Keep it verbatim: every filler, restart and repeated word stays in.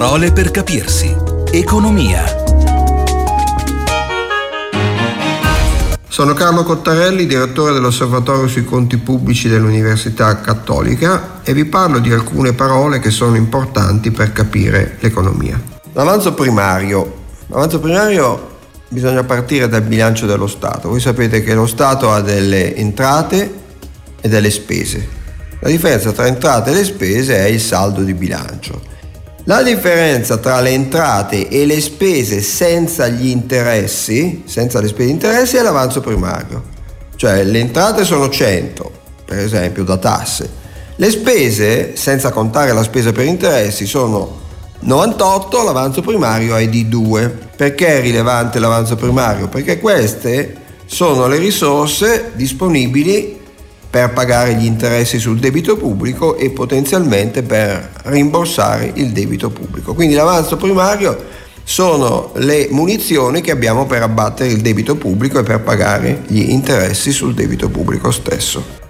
Parole per capirsi. Economia. Sono Carlo Cottarelli, direttore dell'Osservatorio sui conti pubblici dell'Università Cattolica, e vi parlo di alcune parole che sono importanti per capire l'economia. L'avanzo primario. L'avanzo primario bisogna partire dal bilancio dello Stato. Voi sapete che lo Stato ha delle entrate e delle spese. La differenza tra entrate e spese è il saldo di bilancio. La differenza tra le entrate e le spese senza gli interessi, senza le spese di interessi, è l'avanzo primario. Cioè le entrate sono cento, per esempio, da tasse. Le spese, senza contare la spesa per interessi, sono novantotto, l'avanzo primario è di due. Perché è rilevante l'avanzo primario? Perché queste sono le risorse disponibili per pagare gli interessi sul debito pubblico e potenzialmente per rimborsare il debito pubblico. Quindi l'avanzo primario sono le munizioni che abbiamo per abbattere il debito pubblico e per pagare gli interessi sul debito pubblico stesso.